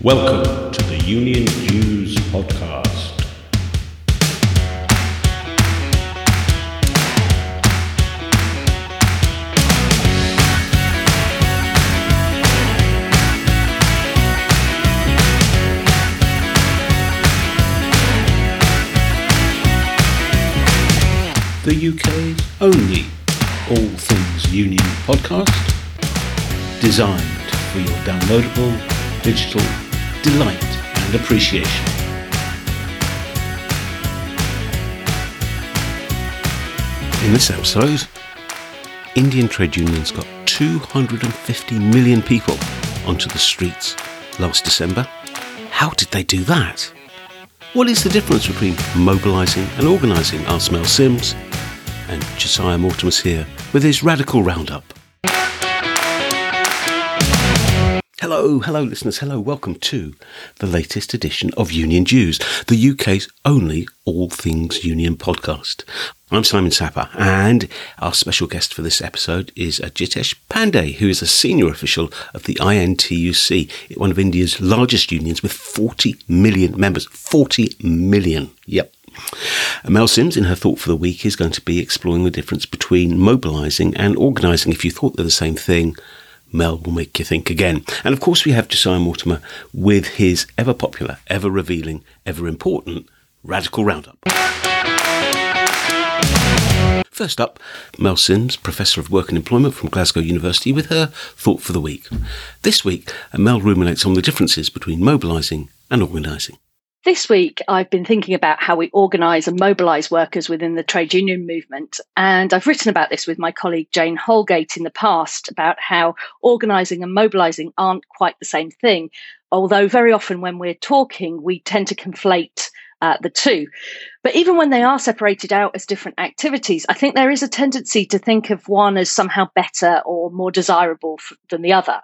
Welcome to the Union News Podcast. The UK's only All Things Union podcast, designed for your downloadable digital delight and appreciation. In this episode, Indian trade unions got 250 million people onto the streets last December. How did they do that? What is the difference between mobilising and organising? Asks Mel Sims, and Josiah Mortimer's here with his Radical Roundup. Hello listeners, hello, welcome to the latest edition of Union News, the UK's only All Things Union podcast. I'm Simon Sappo, and our special guest for this episode is Ajitesh Pandey, who is a senior official of the INTUC, one of India's largest unions with 40 million members. 40 million, yep. Mel Sims, in her Thought for the Week, is going to be exploring the difference between mobilising and organising. If you thought they're the same thing, Mel will make you think again. And of course we have Josiah Mortimer with his ever-popular, ever-revealing, ever-important Radical Roundup. First up, Mel Sims, Professor of Work and Employment from Glasgow University, with her Thought for the Week. This week, Mel ruminates on the differences between mobilising and organising. This week, I've been thinking about how we organise and mobilise workers within the trade union movement. And I've written about this with my colleague Jane Holgate in the past, about how organising and mobilising aren't quite the same thing. Although very often when we're talking, we tend to conflate the two. But even when they are separated out as different activities, I think there is a tendency to think of one as somehow better or more desirable than the other.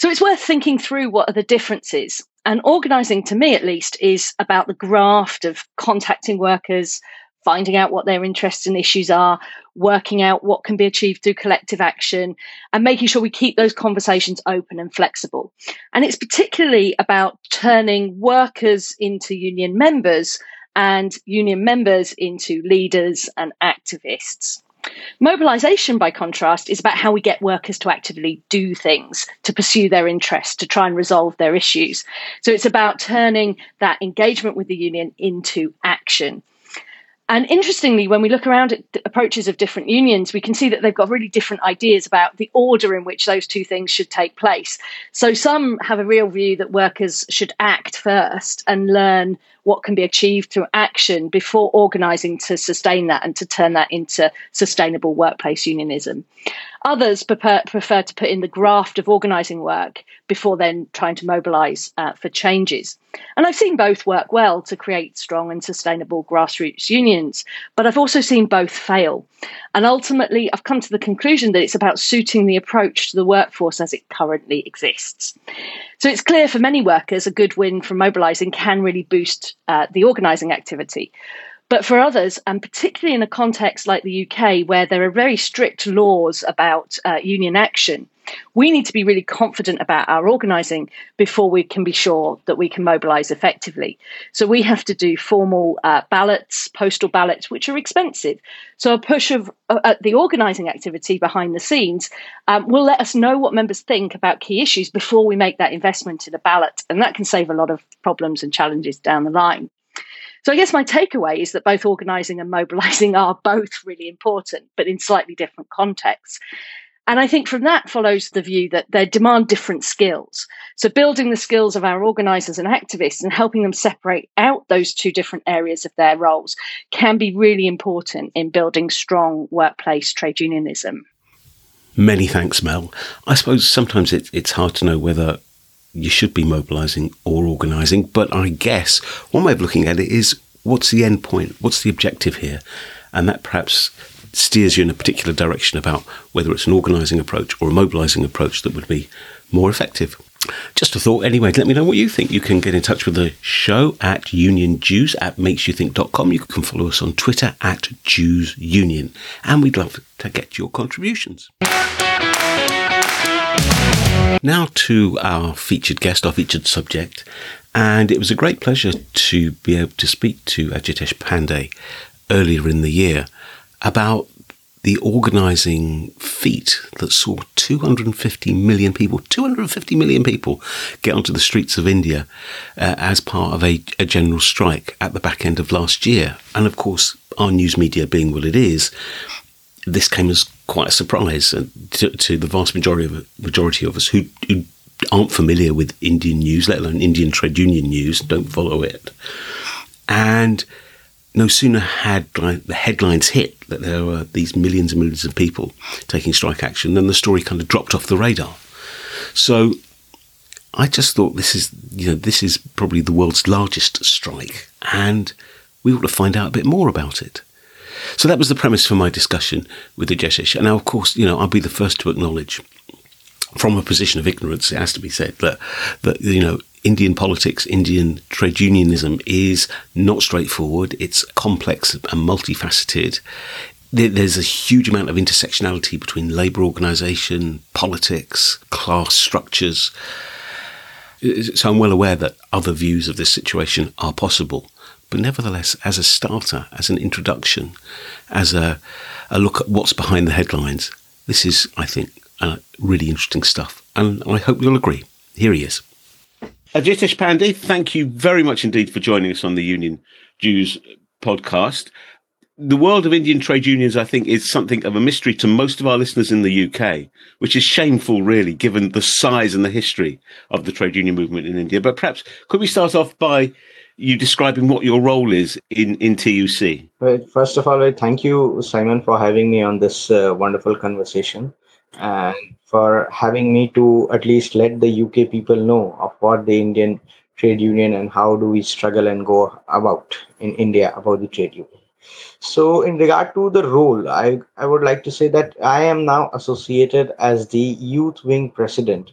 So it's worth thinking through what are the differences. And organising, to me at least, is about the graft of contacting workers, finding out what their interests and issues are, working out what can be achieved through collective action, and making sure we keep those conversations open and flexible. And it's particularly about turning workers into union members and union members into leaders and activists. Mobilisation, by contrast, is about how we get workers to actively do things, to pursue their interests, to try and resolve their issues. So it's about turning that engagement with the union into action. And interestingly, when we look around at the approaches of different unions, we can see that they've got really different ideas about the order in which those two things should take place. So some have a real view that workers should act first and learn what can be achieved through action before organising to sustain that and to turn that into sustainable workplace unionism. Others prefer to put in the graft of organising work before then trying to mobilise for changes. And I've seen both work well to create strong and sustainable grassroots unions, but I've also seen both fail. And ultimately, I've come to the conclusion that it's about suiting the approach to the workforce as it currently exists. So it's clear for many workers, a good win from mobilising can really boost the organising activity. But for others, and particularly in a context like the UK, where there are very strict laws about union action, we need to be really confident about our organising before we can be sure that we can mobilise effectively. So we have to do formal ballots, postal ballots, which are expensive. So a push of the organising activity behind the scenes will let us know what members think about key issues before we make that investment in a ballot. And that can save a lot of problems and challenges down the line. So I guess my takeaway is that both organising and mobilising are both really important, but in slightly different contexts. And I think from that follows the view that they demand different skills. So building the skills of our organisers and activists and helping them separate out those two different areas of their roles can be really important in building strong workplace trade unionism. Many thanks, Mel. I suppose sometimes it's hard to know whether you should be mobilising or organising, but I guess one way of looking at it is, what's the end point? What's the objective here? And that perhaps steers you in a particular direction about whether it's an organising approach or a mobilising approach that would be more effective. Just a thought anyway. Let me know what you think. You can get in touch with the show at Union Jews at makesyouthink.com. You can follow us on Twitter at Jews Union, and we'd love to get your contributions. Now to our featured guest, our featured subject, and it was a great pleasure to be able to speak to Ajitesh Pandey earlier in the year about the organising feat that saw 250 million people get onto the streets of India as part of a general strike at the back end of last year. And of course, our news media being what it is, this came as quite a surprise to the vast majority of us who aren't familiar with Indian news, let alone Indian trade union news, don't follow it. And no sooner had the headlines hit that there were these millions and millions of people taking strike action than the story kind of dropped off the radar. So I just thought this is probably the world's largest strike, and we ought to find out a bit more about it. So that was the premise for my discussion with Ajitesh. And now, of course, I'll be the first to acknowledge, from a position of ignorance, it has to be said, that Indian politics, Indian trade unionism is not straightforward. It's complex and multifaceted. There's a huge amount of intersectionality between labour organisation, politics, class structures. So I'm well aware that other views of this situation are possible. But nevertheless, as a starter, as an introduction, as a look at what's behind the headlines, this is, I think, really interesting stuff. And I hope you'll agree. Here he is. Ajitesh Pandey, thank you very much indeed for joining us on the Union Jews podcast. The world of Indian trade unions, I think, is something of a mystery to most of our listeners in the UK, which is shameful, really, given the size and the history of the trade union movement in India. But perhaps could we start off by you describing what your role is in TUC? Well, first of all, thank you, Simon, for having me on this wonderful conversation, and for having me to at least let the UK people know of what the Indian trade union and how do we struggle and go about in India about the trade union. So in regard to the role, I would like to say that I am now associated as the youth wing president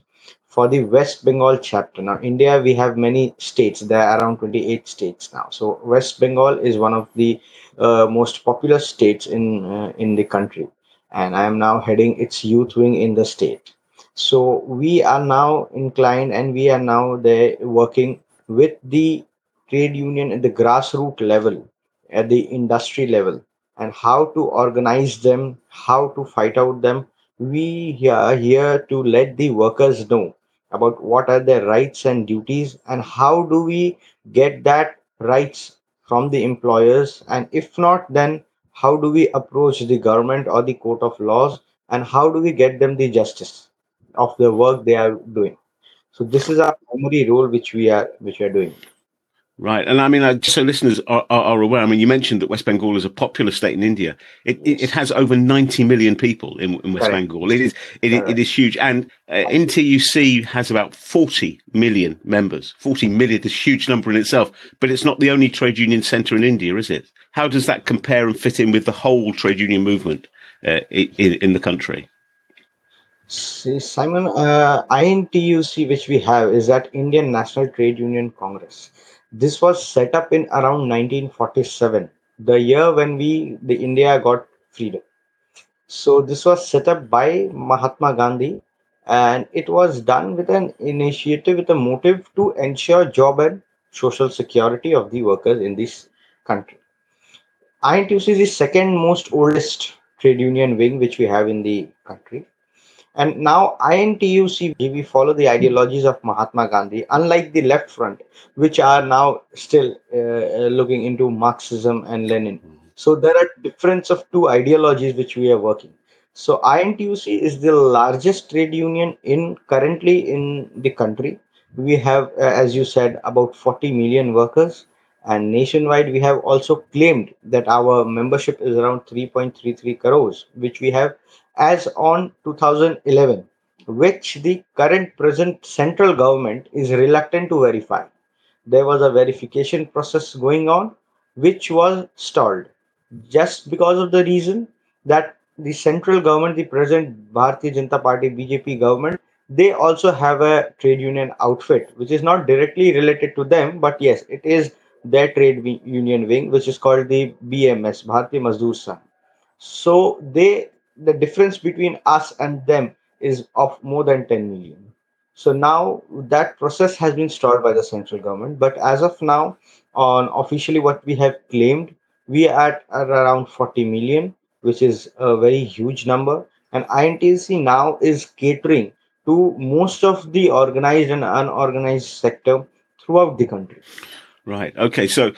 for the West Bengal chapter. Now, India, we have many states. There are around 28 states now. So West Bengal is one of the most popular states in the country. And I am now heading its youth wing in the state. So we are now inclined and we are now there working with the trade union at the grassroots level, at the industry level, and how to organize them, how to fight out them. We are here to let the workers know about what are their rights and duties and how do we get that rights from the employers, and if not, then how do we approach the government or the court of laws, and how do we get them the justice of the work they are doing? So this is our primary role which we are doing. Right. And I mean, just so listeners are aware, I mean, you mentioned that West Bengal is a popular state in India. It has over 90 million people in West Bengal. It is huge. And INTUC has about 40 million members. 40 million is a huge number in itself, but it's not the only trade union centre in India, is it? How does that compare and fit in with the whole trade union movement in the country? See, Simon, INTUC, which we have, is that Indian National Trade Union Congress. This was set up in around 1947, the year when the India got freedom. So this was set up by Mahatma Gandhi, and it was done with an initiative with a motive to ensure job and social security of the workers in this country. INTUC is the second most oldest trade union wing which we have in the country. And now INTUC, we follow the ideologies of Mahatma Gandhi, unlike the left front, which are now still looking into Marxism and Lenin. So there are difference of two ideologies which we are working. So INTUC is the largest trade union currently in the country. We have, as you said, about 40 million workers. And nationwide, we have also claimed that our membership is around 3.33 crores, which we have as on 2011, which the present central government is reluctant to verify. There was a verification process going on, which was stalled just because of the reason that the central government, the present Bharatiya Janata Party, BJP government, they also have a trade union outfit, which is not directly related to them, but yes, it is their trade union wing, which is called the BMS, Bharatiya Mazdoor Sangh. So the difference between us and them is of more than 10 million. So now that process has been stalled by the central government. But as of now, on officially what we have claimed, we are at around 40 million, which is a very huge number. And INTUC now is catering to most of the organized and unorganized sector throughout the country. Right. Okay. So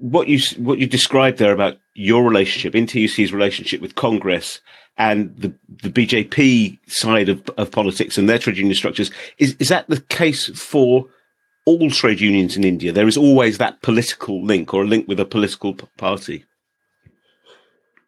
what you described there about your relationship, INTUC's relationship with Congress and the BJP side of politics and their trade union structures, is that the case for all trade unions in India? There is always that political link or a link with a political party.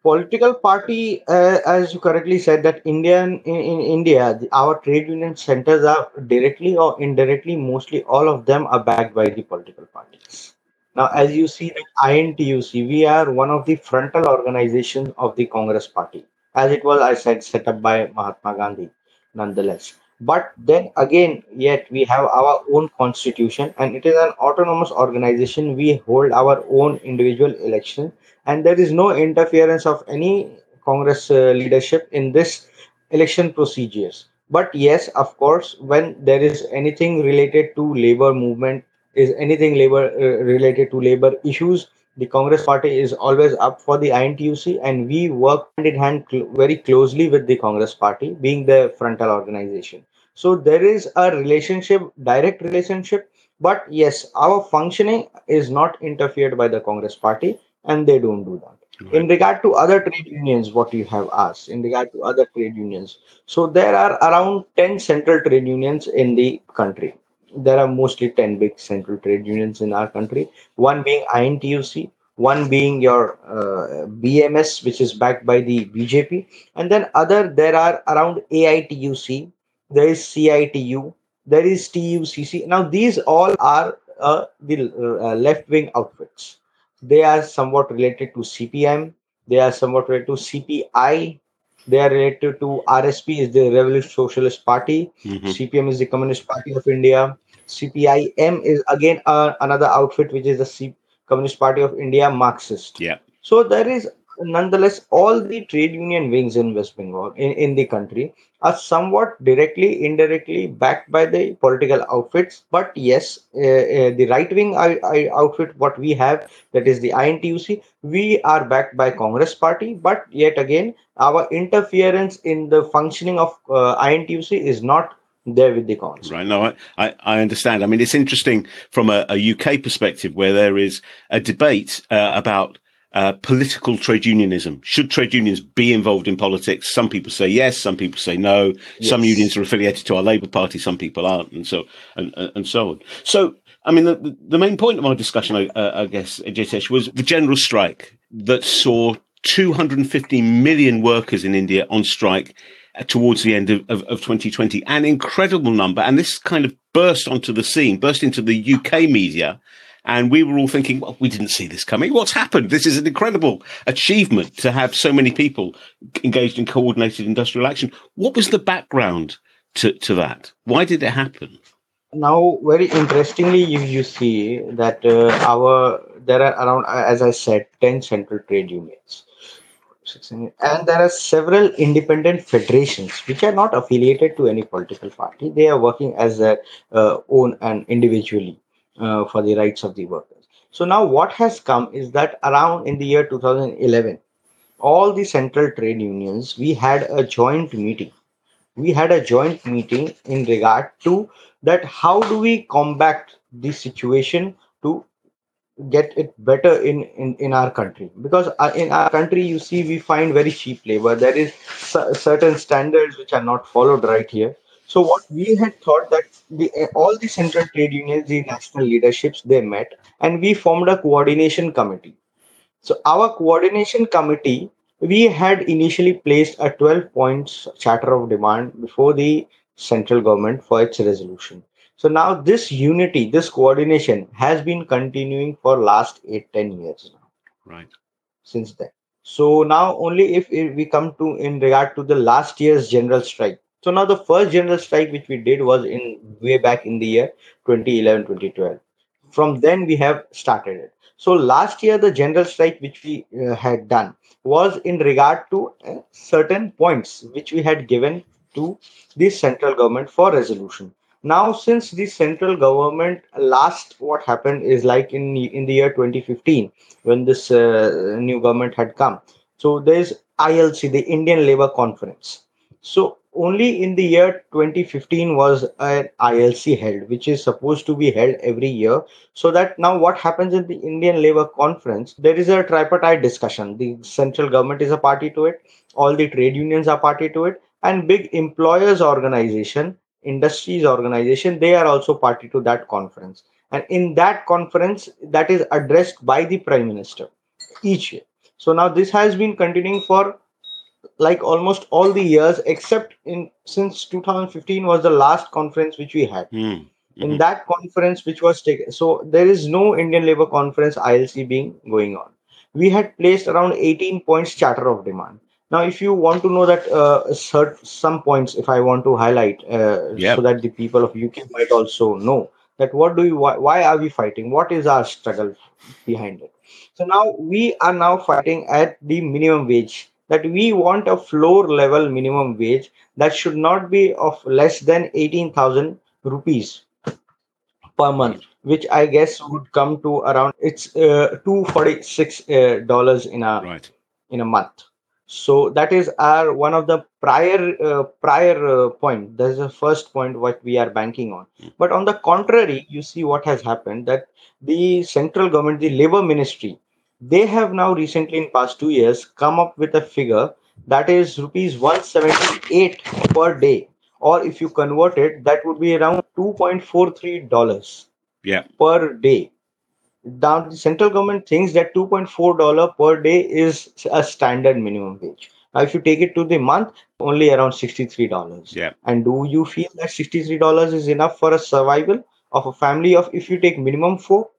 Political party, as you correctly said, that in India, our trade union centers are directly or indirectly, mostly all of them are backed by the political parties. Now, as you see, INTUC, we are one of the frontal organizations of the Congress party, as it was, I said, set up by Mahatma Gandhi, nonetheless. But then again, yet we have our own constitution, and it is an autonomous organization. We hold our own individual election, and there is no interference of any Congress leadership in this election procedures. But yes, of course, when there is anything related to labor movement, is anything labor related to labor issues, the Congress party is always up for the INTUC, and we work hand in hand very closely with the Congress party, being the frontal organization. So there is a relationship, direct relationship, but yes, our functioning is not interfered by the Congress party, and they don't do that. Right. In regard to other trade unions, what you have asked, so there are around 10 central trade unions in the country. There are mostly 10 big central trade unions in our country, one being INTUC, one being your BMS, which is backed by the BJP. And then there are around AITUC, there is CITU, there is TUCC. Now, these all are the left-wing outfits. They are somewhat related to CPM. They are somewhat related to CPI. They are related to RSP, is the Revolutionary Socialist Party. Mm-hmm. CPM is the Communist Party of India. CPIM is again another outfit, which is the Communist Party of India, Marxist. Yeah. So there is, nonetheless, all the trade union wings in West Bengal, in the country, are somewhat directly, indirectly backed by the political outfits. But yes, the right-wing outfit, what we have, that is the INTUC, we are backed by Congress party. But yet again, our interference in the functioning of INTUC is not there with the Congress. Right. No, I understand. I mean, it's interesting from a UK perspective where there is a debate about political trade unionism. Should trade unions be involved in politics? Some people say yes, some people say no. Yes. Some unions are affiliated to our Labour Party, some people aren't, and so on. So, I mean, the main point of our discussion, I guess, Ajitesh, was the general strike that saw 250 million workers in India on strike towards the end of 2020, an incredible number. And this kind of burst into the UK media. And we were all thinking, well, we didn't see this coming. What's happened? This is an incredible achievement to have so many people engaged in coordinated industrial action. What was the background to that? Why did it happen? Now, very interestingly, you see that there are around, as I said, 10 central trade unions. And there are several independent federations which are not affiliated to any political party. They are working as their own and individually. For the rights of the workers. So now what has come is that around in the year 2011, all the central trade unions, we had a joint meeting in regard to that, how do we combat this situation to get it better in our country, because in our country, you see, we find very cheap labor. There is certain standards which are not followed right here. So what we had thought that all the central trade unions, the national leaderships, they met and we formed a coordination committee. So our coordination committee, we had initially placed a 12-point charter of demand before the central government for its resolution. So now this unity, this coordination has been continuing for last 8-10 years now. Right. Since then. So now only if we come to in regard to the last year's general strike. So now the first general strike which we did was way back in the year 2011, 2012. From then we have started it. So last year the general strike which we had done was in regard to certain points which we had given to the central government for resolution. Now, since the central government last, what happened is like in the year 2015, when this new government had come. So there is ILC, the Indian Labour Conference. So only in the year 2015 was an ILC held, which is supposed to be held every year. So that now what happens at the Indian Labour Conference, there is a tripartite discussion. The central government is a party to it. All the trade unions are party to it. And big employers organization, industries organization, they are also party to that conference. And in that conference, that is addressed by the Prime Minister each year. So now this has been continuing for like almost all the years, except since 2015 was the last conference which we had. In that conference which was taken, so there is no Indian Labour Conference ILC being going on. We had placed around 18 points charter of demand. Now, if you want to know that some points, if I want to highlight, so that the people of UK might also know that why are we fighting? What is our struggle behind it? So now we are now fighting at the minimum wage, that we want a floor level minimum wage that should not be of less than 18,000 rupees per month, which I guess would come to around $246 in a month. So that is our one of the prior point. That is the first point what we are banking on. But on the contrary, you see what has happened, that the central government, the Labour Ministry, they have now recently in past 2 years come up with a figure that is rupees 178 per day, or if you convert it, that would be around $2.43 per day. Now, the central government thinks that $2.4 per day is a standard minimum wage. Now, if you take it to the month, only around $63. Yeah. And do you feel that $63 is enough for a survival of a family of, if you take minimum 4?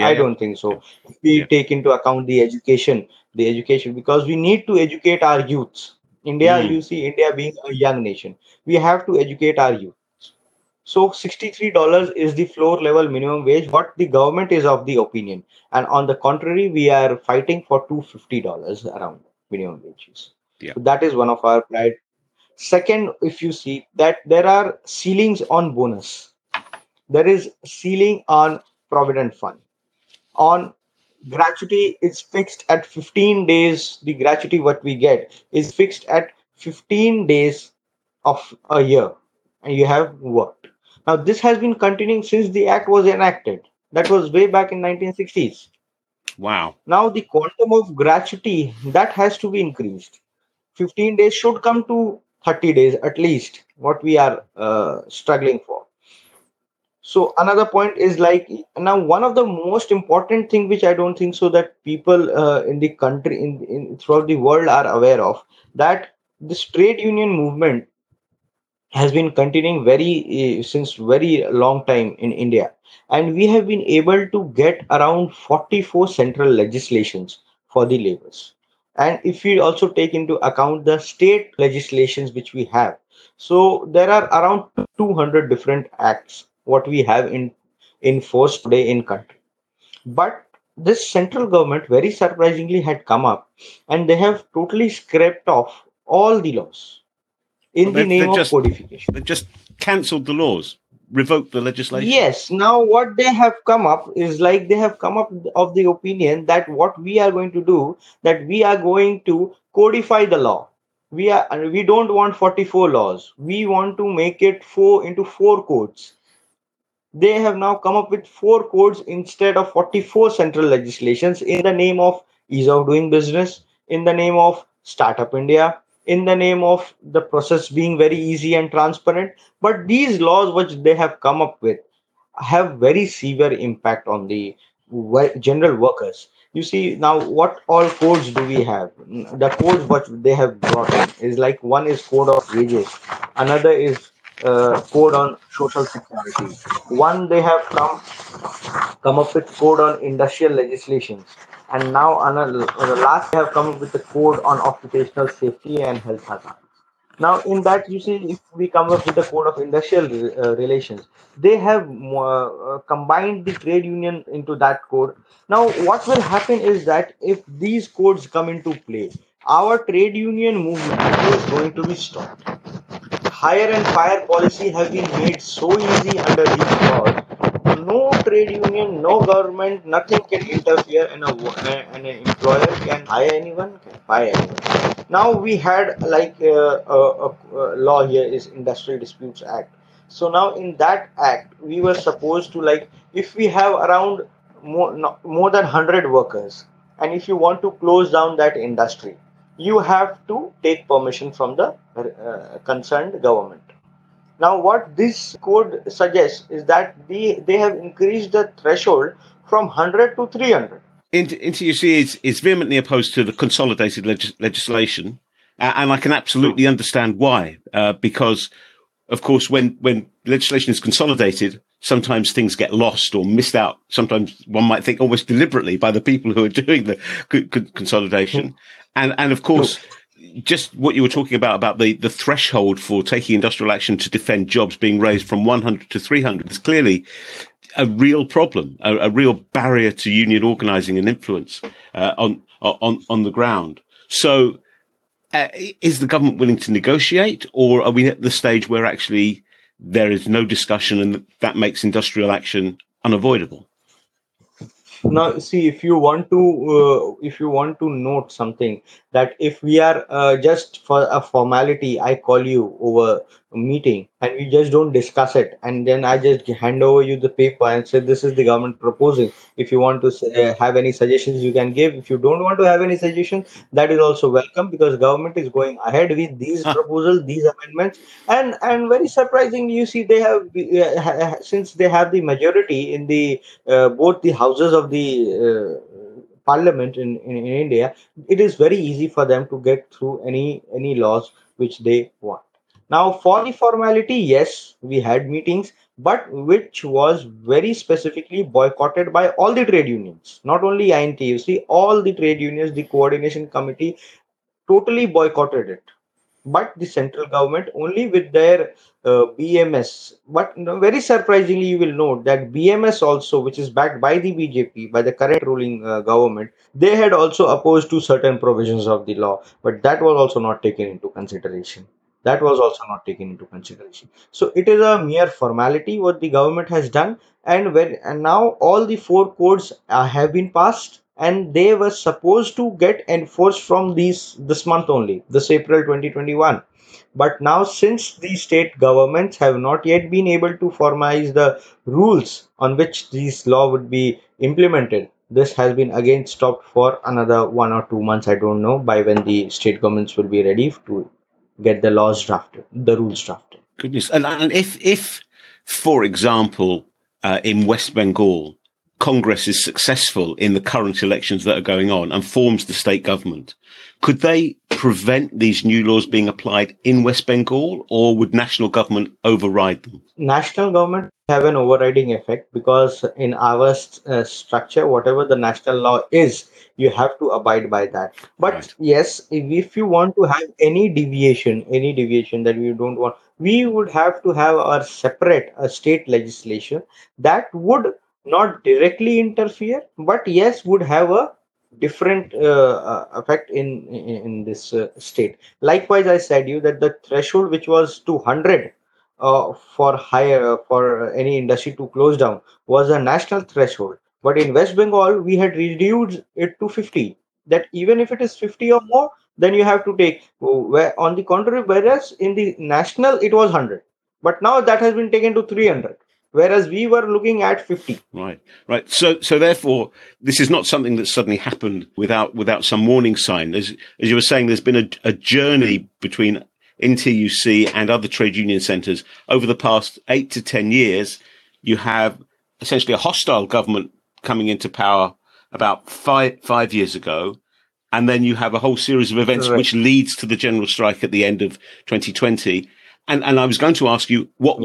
I don't think so. If we take into account the education, because we need to educate our youths. You see, India being a young nation, we have to educate our youth. So $63 is the floor level minimum wage, what the government is of the opinion. And on the contrary, we are fighting for $250 around minimum wages. Yeah. So that is one of our pride. Second, if you see that there are ceilings on bonus. There is ceiling on provident fund. On gratuity, it's fixed at 15 days. The gratuity what we get is fixed at 15 days of a year. And you have worked. Now, this has been continuing since the act was enacted. That was way back in 1960s. Wow. Now, the quantum of gratuity, that has to be increased. 15 days should come to 30 days at least, what we are struggling for. So, another point is like, now, one of the most important thing which I don't think so that people in the country, in throughout the world are aware of, that this trade union movement has been continuing since very long time in India. And we have been able to get around 44 central legislations for the laborers. And if we also take into account the state legislations which we have. So there are around 200 different acts what we have in force today in country. But this central government very surprisingly had come up and they have totally scraped off all the laws. In the name of codification. They've just cancelled the laws, revoked the legislation. Yes. Now what they have come up is like they have come up of the opinion that what we are going to do, that we are going to codify the law. We don't want 44 laws. We want to make it 4 into 4 codes. They have now come up with 4 codes instead of 44 central legislations in the name of ease of doing business, in the name of Startup India, in the name of the process being very easy and transparent. But these laws which they have come up with have very severe impact on the general workers. You see, now what all codes do we have? The codes what they have brought in is like, one is code of wages. Another is code on social security. One, they have come up with code on industrial legislations. And now, on the last, they have come up with the code on occupational safety and health hazards. Now, in that, you see, if we come up with the code of industrial relations, they have combined the trade union into that code. Now, what will happen is that if these codes come into play, our trade union movement is going to be stopped. hire and fire policy have been made so easy under these laws. No trade union, no government, nothing can interfere, and an employer can hire anyone, can fire anyone. Now we had like a law here is Industrial Disputes Act. So now in that act, we were supposed to, like, if we have around more than 100 workers, and if you want to close down that industry, you have to take permission from the concerned government. Now what this code suggests is that they have increased the threshold from 100 to 300. INTUC is vehemently opposed to the consolidated legislation, and I can absolutely understand why, because, of course, when legislation is consolidated, sometimes things get lost or missed out. Sometimes one might think almost deliberately by the people who are doing the consolidation. And of course, just what you were talking about the threshold for taking industrial action to defend jobs being raised from 100 to 300 is clearly a real problem, a real barrier to union organising and influence on the ground. So is the government willing to negotiate, or are we at the stage where actually there is no discussion and that makes industrial action unavoidable? Now, see, if you want to note something, that if we are just for a formality, I call you over a meeting and we just don't discuss it, and then I just hand over you the paper and say, this is the government proposing. If you want to have any suggestions, you can give. If you don't want to have any suggestions, that is also welcome, because government is going ahead with these proposals, these amendments, and very surprisingly, you see, they have since they have the majority in the both the houses of the parliament in India, it is very easy for them to get through any laws which they want. Now, for the formality, yes, we had meetings, but which was very specifically boycotted by all the trade unions, not only INTUC, all the trade unions. The coordination committee totally boycotted it. But the central government only with their BMS. But very surprisingly, you will note that BMS also, which is backed by the BJP, by the current ruling government, they had also opposed to certain provisions of the law. But that was also not taken into consideration. So it is a mere formality what the government has done. And now all the four codes have been passed, and they were supposed to get enforced from this month only, this April 2021. But now, since the state governments have not yet been able to formalize the rules on which these law would be implemented, this has been again stopped for another 1 or 2 months. I don't know by when the state governments will be ready to get the laws drafted, the rules drafted. Goodness. And if for example, in West Bengal, Congress is successful in the current elections that are going on and forms the state government, could they prevent these new laws being applied in West Bengal, or would national government override them? National government have an overriding effect, because in our structure, whatever the national law is, you have to abide by that. But right. Yes, if you want to have any deviation that you don't want, we would have to have our separate state legislation that would not directly interfere, but yes, would have a different effect in this state. Likewise, I said you that the threshold which was 200 for any industry to close down was a national threshold. But in West Bengal, we had reduced it to 50. That even if it is 50 or more, then you have to take. On the contrary, whereas in the national it was 100, but now that has been taken to 300. Whereas we were looking at 50. Right. So therefore, this is not something that suddenly happened without some warning sign. As you were saying, there's been a journey between INTUC and other trade union centres over the past 8 to 10 years. You have essentially a hostile government coming into power about five years ago, and then you have a whole series of events which leads to the general strike at the end of 2020. And I was going to ask you what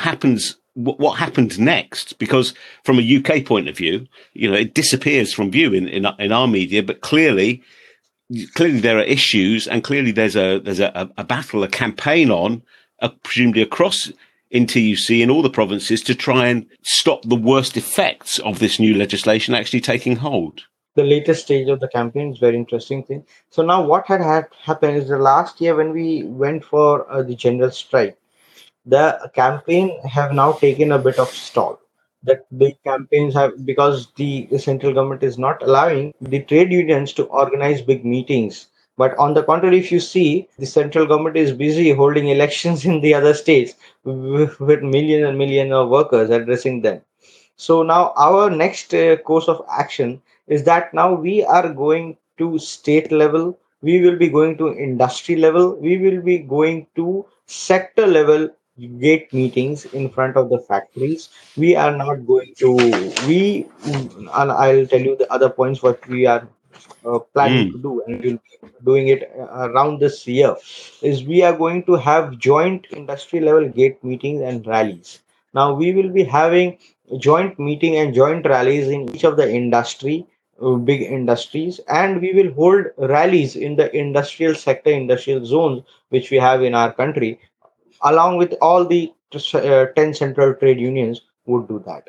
happened next? Because from a UK point of view, it disappears from view in our media, but clearly there are issues, and clearly there's a battle, a campaign on, presumably across INTUC in all the provinces to try and stop the worst effects of this new legislation actually taking hold. the latest stage of the campaign is very interesting thing. So now what had happened is the last year when we went for the general strike, the campaign have now taken a bit of stall. That the campaigns have, because the central government is not allowing the trade unions to organize big meetings. But on the contrary, if you see, the central government is busy holding elections in the other states with millions and millions of workers, addressing them. So now our next course of action is that now we are going to state level, we will be going to industry level, we will be going to sector level gate meetings in front of the factories. We are not going to, and I'll tell you the other points what we are planning to do, and we'll be doing it around this year, is we are going to have joint industry level gate meetings and rallies. Now we will be having joint meeting and joint rallies in each of the industry, big industries, and we will hold rallies in the industrial sector, industrial zones, which we have in our country, along with all the 10 central trade unions would do that.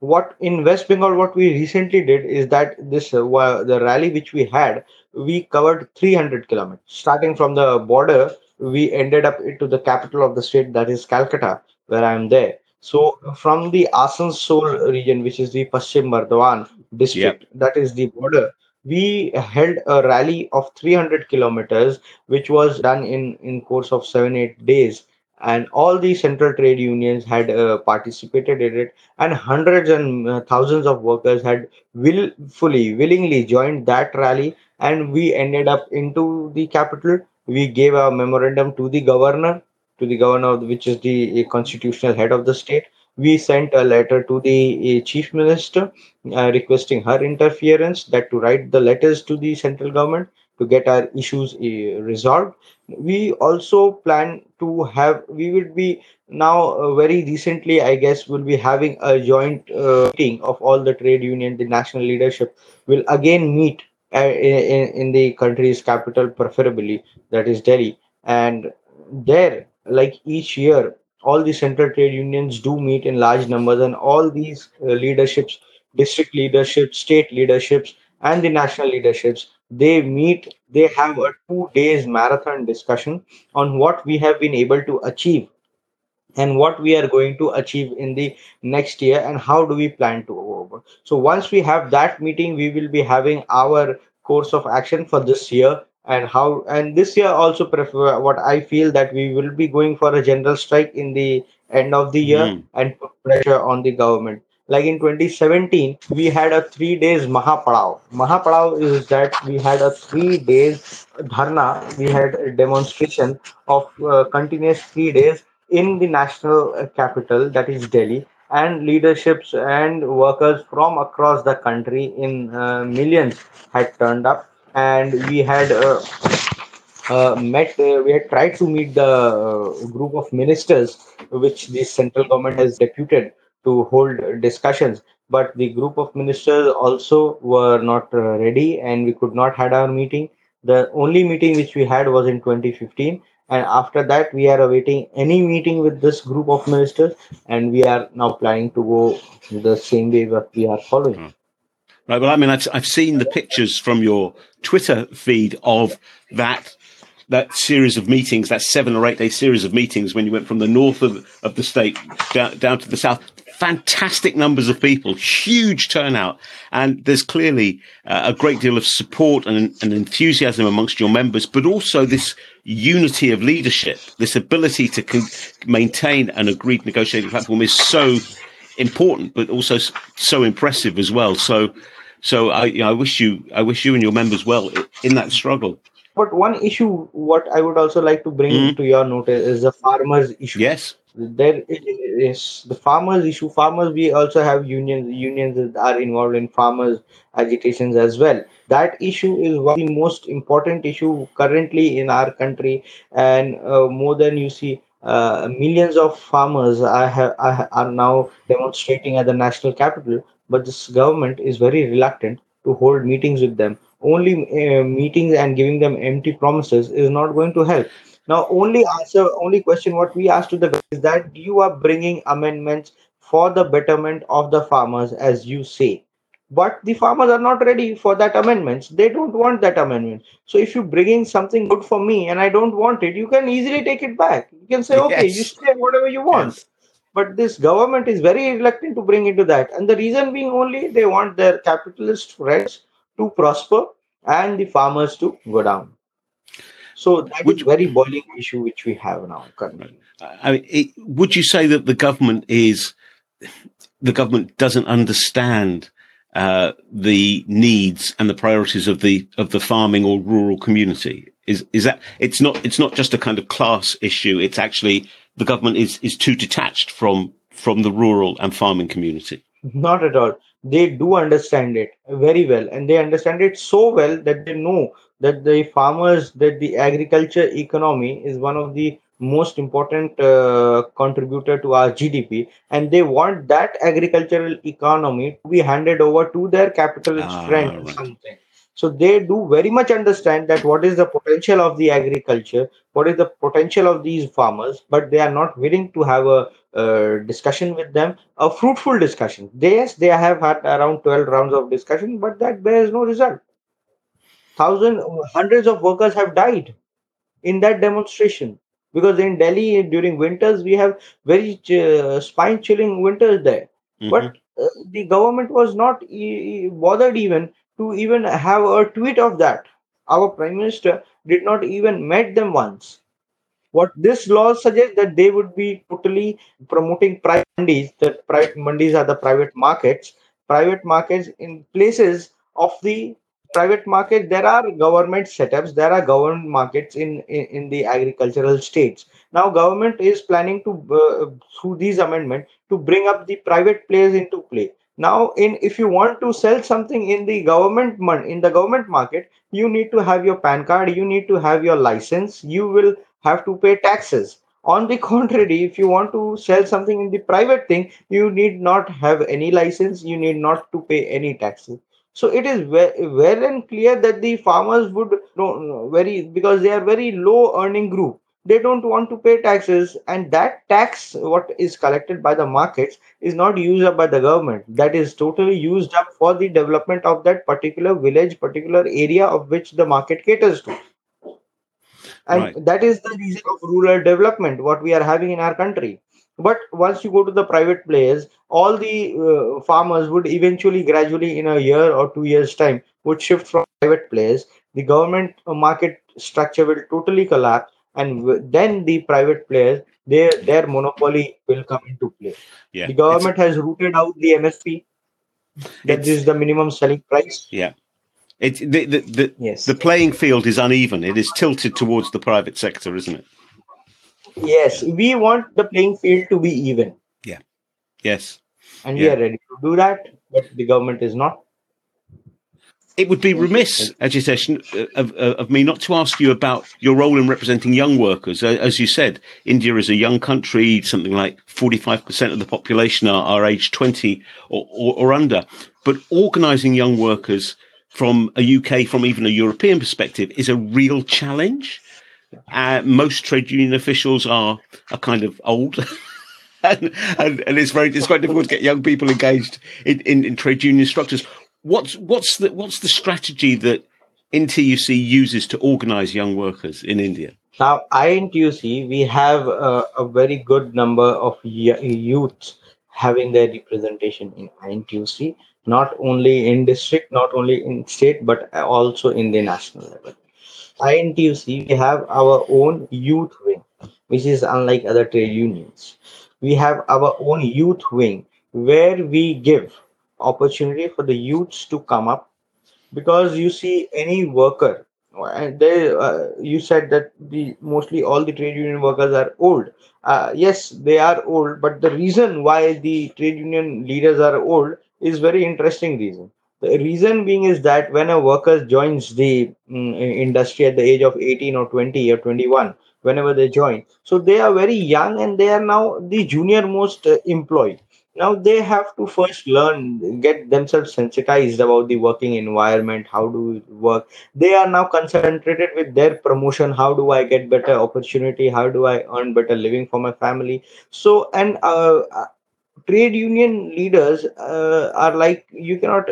What in West Bengal, what we recently did is that this the rally which we had, we covered 300 kilometers. Starting from the border, we ended up into the capital of the state, that is Calcutta, where I am there. So from the Asansol region, which is the Paschim Bardhaman district, that is the border, we held a rally of 300 kilometers, which was done in course of 7-8 days. And all the central trade unions had participated in it, and hundreds and thousands of workers had willingly joined that rally. And we ended up into the capital. We gave our memorandum to the governor, which is the constitutional head of the state. We sent a letter to the chief minister requesting her interference, that to write the letters to the central government to get our issues resolved. We also plan to have, we will be now very recently, I guess, will be having a joint meeting of all the trade union. The national leadership will again meet in the country's capital, preferably, that is Delhi. And there, like each year, all the central trade unions do meet in large numbers, and all these leaderships, district leaderships, state leaderships, and the national leaderships, they meet, they have a 2 days marathon discussion on what we have been able to achieve and what we are going to achieve in the next year and how do we plan to go over. So once we have that meeting, we will be having our course of action for this year. And how, and this year also, what I feel that we will be going for a general strike in the end of the year and put pressure on the government. Like in 2017, we had a 3 days Mahapadao. Mahapadao is that we had a 3 days dharna. We had a demonstration of continuous 3 days in the national capital, that is Delhi, and leaderships and workers from across the country in millions had turned up. And we had tried to meet the group of ministers which the central government has deputed to hold discussions, but the group of ministers also were not ready, and we could not had our meeting. The only meeting which we had was in 2015, and after that we are awaiting any meeting with this group of ministers, and we are now planning to go the same way that we are following. Right, well, I mean, I've seen the pictures from your Twitter feed of that series of meetings, that 7 or 8 day series of meetings when you went from the north of the state down to the south. Fantastic numbers of people, huge turnout. And there's clearly a great deal of support and enthusiasm amongst your members, but also this unity of leadership, this ability to maintain an agreed negotiating platform is so important, but also so impressive as well. So I wish you and your members well in that struggle. But one issue, what I would also like to bring to your notice, is the farmers' issue. Yes, there is the farmers' issue. Farmers, we also have unions. Unions that are involved in farmers' agitations as well. That issue is one of the most important issue currently in our country, and more than you see. Millions of farmers are now demonstrating at the national capital, but this government is very reluctant to hold meetings with them. Only meetings and giving them empty promises is not going to help. Now, only question what we asked to the government is that you are bringing amendments for the betterment of the farmers, as you say. But the farmers are not ready for that amendment. They don't want that amendment. So if you bring in something good for me and I don't want it, you can easily take it back. You can say, okay, you stay whatever you want. Yes. But this government is very reluctant to bring into that. And the reason being only they want their capitalist friends to prosper and the farmers to go down. So that is a very boiling issue which we have now currently. I mean, would you say that the government doesn't understand the needs and the priorities of the farming or rural community? Is that it's not just a kind of class issue? It's actually the government is too detached from the rural and farming community. Not at all. They do understand it very well, and they understand it so well that they know that the farmers, that the agriculture economy is one of the most important contributor to our GDP, and they want that agricultural economy to be handed over to their capitalist friend or something. So they do very much understand that what is the potential of the agriculture, what is the potential of these farmers, but they are not willing to have a discussion with them, a fruitful discussion. Yes, they have had around 12 rounds of discussion, but that bears no result. Hundreds of workers have died in that demonstration. Because in Delhi, during winters, we have very spine-chilling winters there. Mm-hmm. But the government was not bothered even to even have a tweet of that. Our Prime Minister did not even meet them once. What this law suggests that they would be totally promoting private mandis, that private mandis are the private markets in places of the private market. There are government setups, there are government markets in the agricultural states. Now government is planning to, through these amendments, to bring up the private players into play. Now, if you want to sell something in the government market, you need to have your PAN card, you need to have your license, you will have to pay taxes. On the contrary, if you want to sell something in the private thing, you need not have any license, you need not to pay any taxes. So it is well and clear that the farmers would because they are very low earning group. They don't want to pay taxes, and that tax what is collected by the markets is not used up by the government. That is totally used up for the development of that particular village, particular area of which the market caters to. And That is the reason of rural development, what we are having in our country. But once you go to the private players, all the farmers would eventually, gradually in a year or 2 years' time, would shift from private players. The government market structure will totally collapse. And then the private players, their monopoly will come into play. Yeah, the government has rooted out the MSP. That is the minimum selling price. Yeah. The playing field is uneven. It is tilted towards the private sector, isn't it? Yes, we want the playing field to be even. Yeah. Yes. And we are ready to do that, but the government is not. It would be remiss, Ajitesh, of me not to ask you about your role in representing young workers. As you said, India is a young country. Something like 45% of the population are aged 20 or under. But organising young workers from a UK, from even a European perspective, is a real challenge. Most trade union officials are kind of old and it's quite difficult to get young people engaged in trade union structures. What's the strategy that INTUC uses to organise young workers in India? Now, INTUC, we have a very good number of youths having their representation in INTUC, not only in district, not only in state, but also in the national level. INTUC, we have our own youth wing, which is unlike other trade unions. We have our own youth wing where we give opportunity for the youths to come up, because you see any worker, you said that mostly all the trade union workers are old. Yes, they are old, but the reason why the trade union leaders are old is very interesting reason. The reason being is that when a worker joins the industry at the age of 18 or 20 or 21, whenever they join, so they are very young and they are now the junior most employee. Now they have to first learn, get themselves sensitized about the working environment, how do we work. They are now concentrated with their promotion. How do I get better opportunity? How do I earn better living for my family? So, and trade union leaders are like, you cannot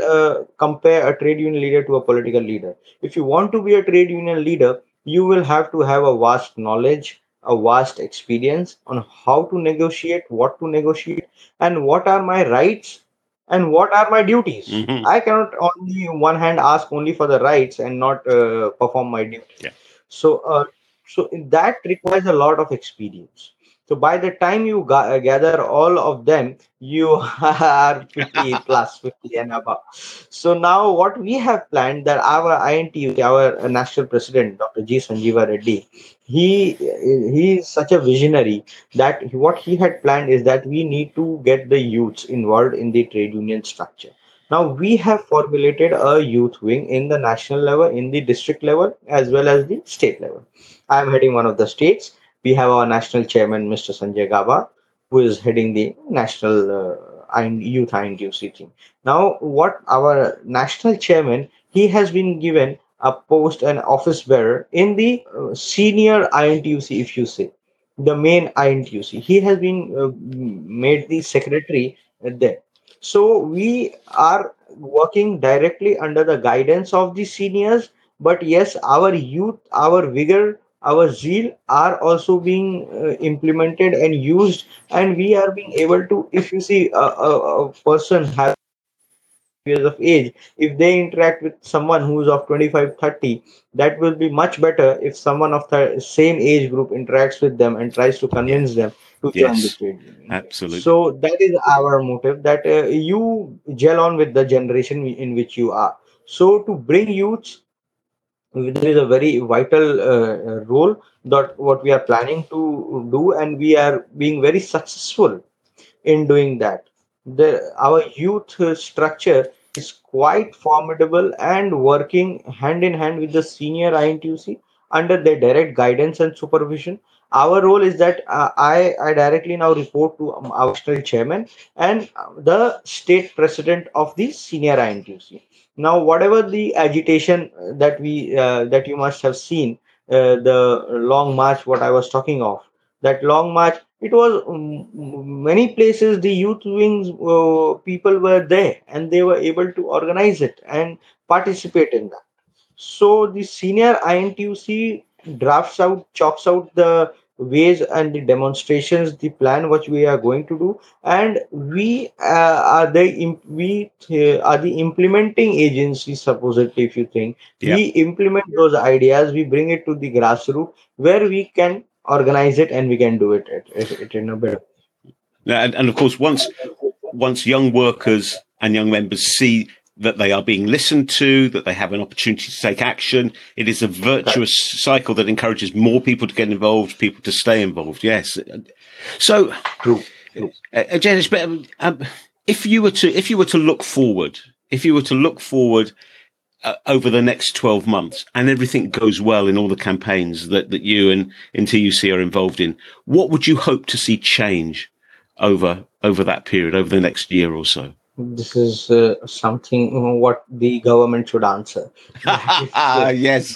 compare a trade union leader to a political leader. If you want to be a trade union leader, you will have to have a vast knowledge, a vast experience on how to negotiate, what to negotiate, and what are my rights and what are my duties. Mm-hmm. I cannot only one hand ask only for the rights and not perform my duties. Yeah. So that requires a lot of experience. So by the time you gather all of them, you are 50 plus, 50 and above. So now what we have planned, that our INTUC, our national president, Dr. G. Sanjeeva Reddy, he is such a visionary that what he had planned is that we need to get the youths involved in the trade union structure. Now, we have formulated a youth wing in the national level, in the district level, as well as the state level. I am heading one of the states. We have our national chairman, Mr. Sanjay Gaba, who is heading the national youth INTUC team. Now, what our national chairman, he has been given a post, an office bearer in the senior INTUC, if you say, the main INTUC. He has been made the secretary there. So we are working directly under the guidance of the seniors. But yes, our youth, our vigor, our zeal are also being implemented and used, and we are being able to, if you see a person has years of age, if they interact with someone who is of 25-30, that will be much better if someone of the same age group interacts with them and tries to convince them to join the trade union. Absolutely. So that is our motive, that you gel on with the generation in which you are. So to bring youths, there is a very vital role that what we are planning to do, and we are being very successful in doing that. Our youth structure is quite formidable and working hand in hand with the senior INTUC under their direct guidance and supervision. Our role is that I directly now report to our national chairman and the state president of the senior INTUC. Now, whatever the agitation that that you must have seen, the long march, what I was talking of, that long march, it was many places the youth wings people were there and they were able to organize it and participate in that. So the senior INTUC chalks out the ways and the demonstrations, the plan which we are going to do, and we are the implementing agency, supposedly, if you think. Yeah. We implement those ideas, we bring it to the grassroots where we can organize it and we can do it in a better way. And of course, once young workers and young members see that they are being listened to, that they have an opportunity to take action, it is a virtuous cycle that encourages more people to get involved, people to stay involved. Yes. So, True. Ajitesh, if you were to look forward, over the next 12 months, and everything goes well in all the campaigns that you and TUC are involved in, what would you hope to see change over that period, over the next year or so? This is something what the government should answer. Yes.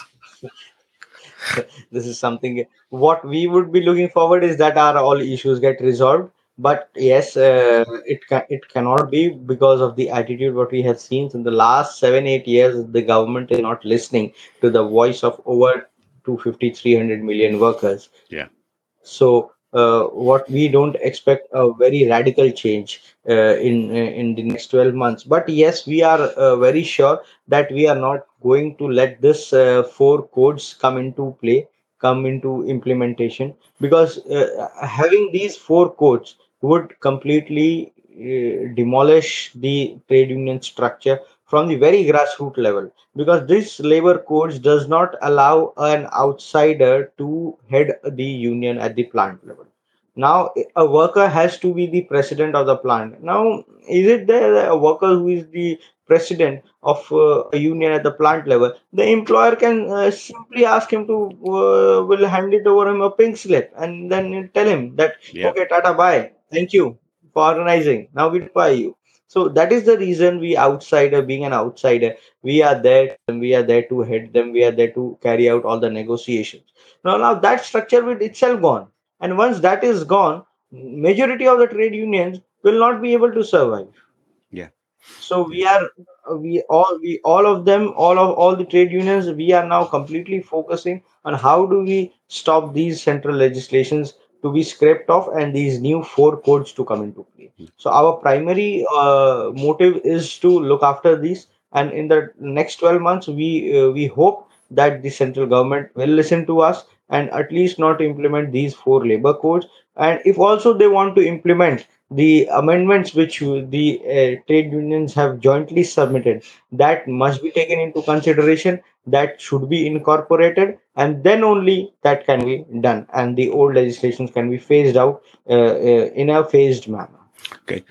This is something what we would be looking forward is that our all issues get resolved. But yes, it cannot be because of the attitude what we have seen in the last 7-8 years. The government is not listening to the voice of over 250-300 million workers. Yeah. So. What we don't expect a very radical change in the next 12 months. But yes, we are very sure that we are not going to let this 4 codes come into implementation, because having these 4 codes would completely demolish the trade union structure from the very grassroots level, because this labor codes does not allow an outsider to head the union at the plant level. Now, a worker has to be the president of the plant. Now, is it there a worker who is the president of a union at the plant level? The employer can simply ask him to will hand it over him a pink slip and then tell him that, okay, tata, bye. Thank you for organizing. Now we'll pay you. So that is the reason we are there, and we are there to head them. We are there to carry out all the negotiations. Now that structure will itself gone. And once that is gone, majority of the trade unions will not be able to survive. Yeah. So all the trade unions, we are now completely focusing on how do we stop these central legislations to be scraped off and these new 4 codes to come into play. So our primary motive is to look after these, and in the next 12 months, we hope that the central government will listen to us and at least not implement these 4 labor codes. And if also they want to implement the amendments which the trade unions have jointly submitted, that must be taken into consideration, that should be incorporated, and then only that can be done. And the old legislations can be phased out in a phased manner. Okay.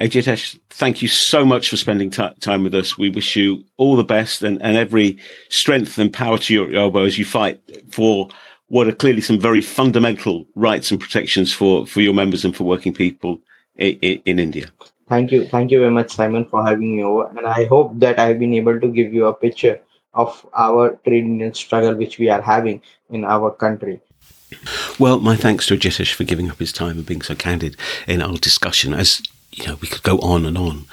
Ajitesh, thank you so much for spending time with us. We wish you all the best and every strength and power to your elbow as you fight for what are clearly some very fundamental rights and protections for your members and for working people in India. Thank you. Thank you very much, Simon, for having me over. And I hope that I've been able to give you a picture of our trade union struggle, which we are having in our country. Well, my thanks to Ajitesh for giving up his time and being so candid in our discussion. As you know, we could go on and on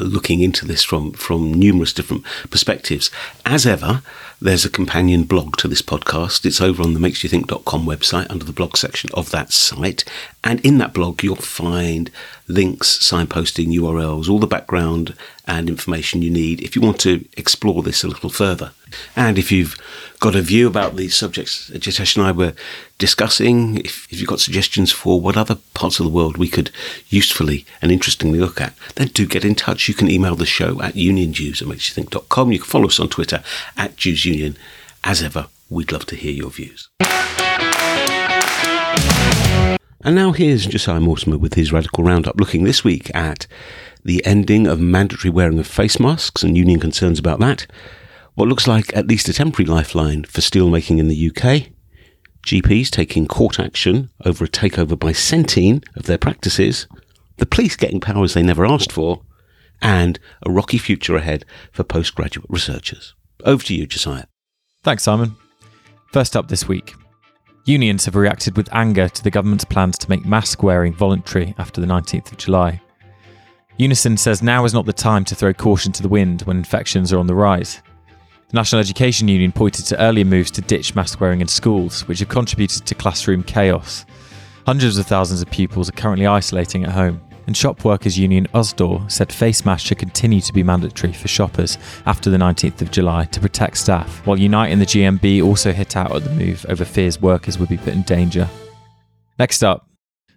looking into this from numerous different perspectives. As ever, there's a companion blog to this podcast. It's over on the makesyouthink.com website under the blog section of that site. And in that blog, you'll find links, signposting, URLs, all the background and information you need if you want to explore this a little further. And if you've got a view about these subjects that Jitesh and I were discussing, if you've got suggestions for what other parts of the world we could usefully and interestingly look at, then do get in touch. You can email the show at uniondues@makesyouthink.com. You can follow us on Twitter at @dewsunion. As ever, we'd love to hear your views. And now here's Josiah Mortimer with his Radical Roundup, looking this week at the ending of mandatory wearing of face masks and union concerns about that, what looks like at least a temporary lifeline for steelmaking in the UK, GPs taking court action over a takeover by Centene of their practices, the police getting powers they never asked for, and a rocky future ahead for postgraduate researchers. Over to you, Josiah. Thanks, Simon. First up this week, unions have reacted with anger to the government's plans to make mask wearing voluntary after the 19th of July. Unison says now is not the time to throw caution to the wind when infections are on the rise. The National Education Union pointed to earlier moves to ditch mask wearing in schools, which have contributed to classroom chaos. Hundreds of thousands of pupils are currently isolating at home, and shop workers union Usdaw said face masks should continue to be mandatory for shoppers after the 19th of July to protect staff, while Unite and the GMB also hit out at the move over fears workers would be put in danger. Next up,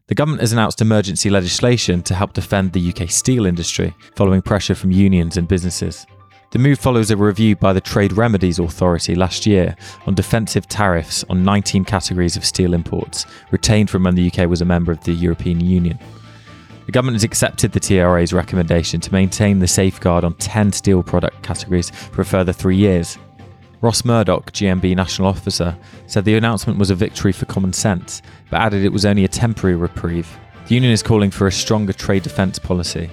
the government has announced emergency legislation to help defend the UK steel industry, following pressure from unions and businesses. The move follows a review by the Trade Remedies Authority last year on defensive tariffs on 19 categories of steel imports, retained from when the UK was a member of the European Union. The government has accepted the TRA's recommendation to maintain the safeguard on 10 steel product categories for a further 3 years. Ross Murdoch, GMB National Officer, said the announcement was a victory for common sense, but added it was only a temporary reprieve. The union is calling for a stronger trade defence policy.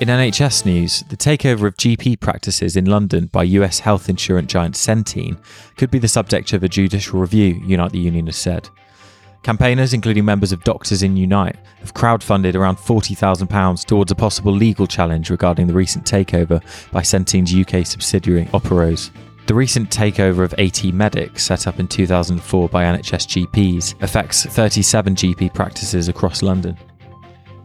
In NHS news, the takeover of GP practices in London by US health insurance giant Centene could be the subject of a judicial review, Unite the Union has said. Campaigners, including members of Doctors in Unite, have crowdfunded around £40,000 towards a possible legal challenge regarding the recent takeover by Centene's UK subsidiary, Operose. The recent takeover of AT Medics, set up in 2004 by NHS GPs, affects 37 GP practices across London.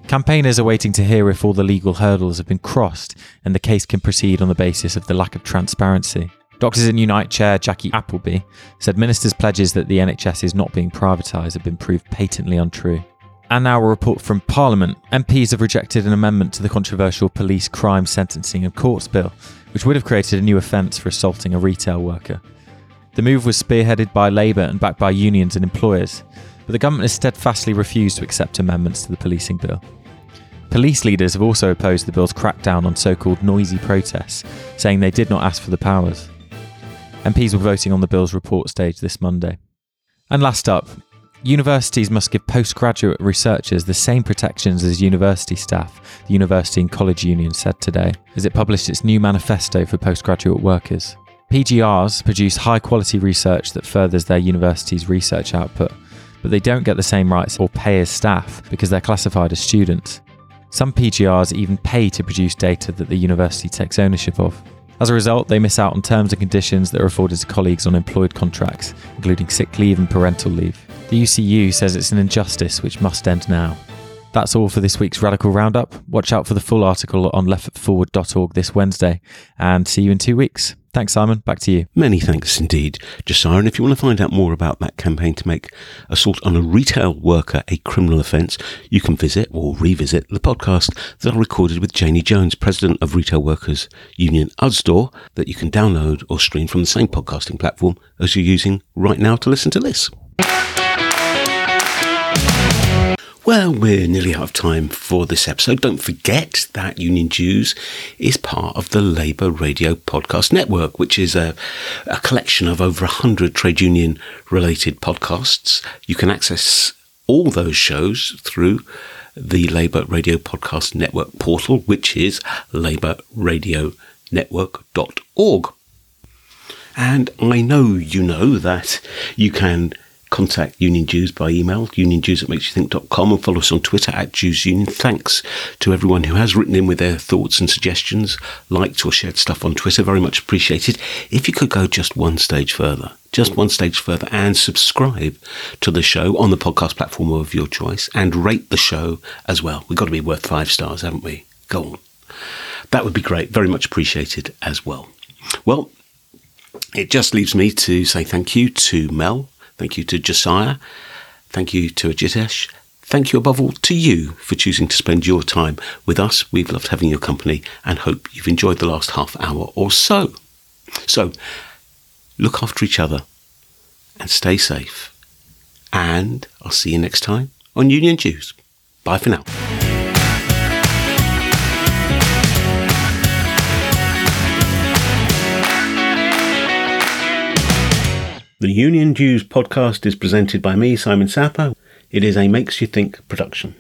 Campaigners are waiting to hear if all the legal hurdles have been crossed and the case can proceed on the basis of the lack of transparency. Doctors in Unite Chair Jackie Appleby said ministers' pledges that the NHS is not being privatised have been proved patently untrue. And now a report from Parliament. MPs have rejected an amendment to the controversial Police Crime Sentencing and Courts Bill, which would have created a new offence for assaulting a retail worker. The move was spearheaded by Labour and backed by unions and employers, but the government has steadfastly refused to accept amendments to the policing bill. Police leaders have also opposed the bill's crackdown on so-called noisy protests, saying they did not ask for the powers. MPs were voting on the bill's report stage this Monday. And last up, universities must give postgraduate researchers the same protections as university staff, the University and College Union said today, as it published its new manifesto for postgraduate workers. PGRs produce high-quality research that furthers their university's research output, but they don't get the same rights or pay as staff because they're classified as students. Some PGRs even pay to produce data that the university takes ownership of. As a result, they miss out on terms and conditions that are afforded to colleagues on employed contracts, including sick leave and parental leave. The UCU says it's an injustice which must end now. That's all for this week's Radical Roundup. Watch out for the full article on leftforward.org this Wednesday, and see you in 2 weeks. Thanks, Simon. Back to you. Many thanks indeed, Josiah. And if you want to find out more about that campaign to make assault on a retail worker a criminal offence, you can visit or revisit the podcast that I recorded with Janie Jones, President of Retail Workers Union Usdaw, that you can download or stream from the same podcasting platform as you're using right now to listen to this. Well, we're nearly out of time for this episode. Don't forget that Union Dues is part of the Labour Radio Podcast Network, which is a collection of over 100 trade union-related podcasts. You can access all those shows through the Labour Radio Podcast Network portal, which is labourradionetwork.org. And I know you know that you can contact Union Dues by email, uniondues@makesyouthink.com, and follow us on Twitter @DuesUnion. Thanks to everyone who has written in with their thoughts and suggestions, liked or shared stuff on Twitter. Very much appreciated. If you could go just one stage further and subscribe to the show on the podcast platform of your choice, and rate the show as well. We've got to be worth 5 stars, haven't we? Go on. That would be great. Very much appreciated as well. Well, it just leaves me to say thank you to Mel. Thank you to Josiah. Thank you to Ajitesh. Thank you above all to you for choosing to spend your time with us. We've loved having your company and hope you've enjoyed the last half hour or so. So look after each other and stay safe. And I'll see you next time on Union Dues. Bye for now. The Union Dues podcast is presented by me, Simon Sappo. It is a Makes You Think production.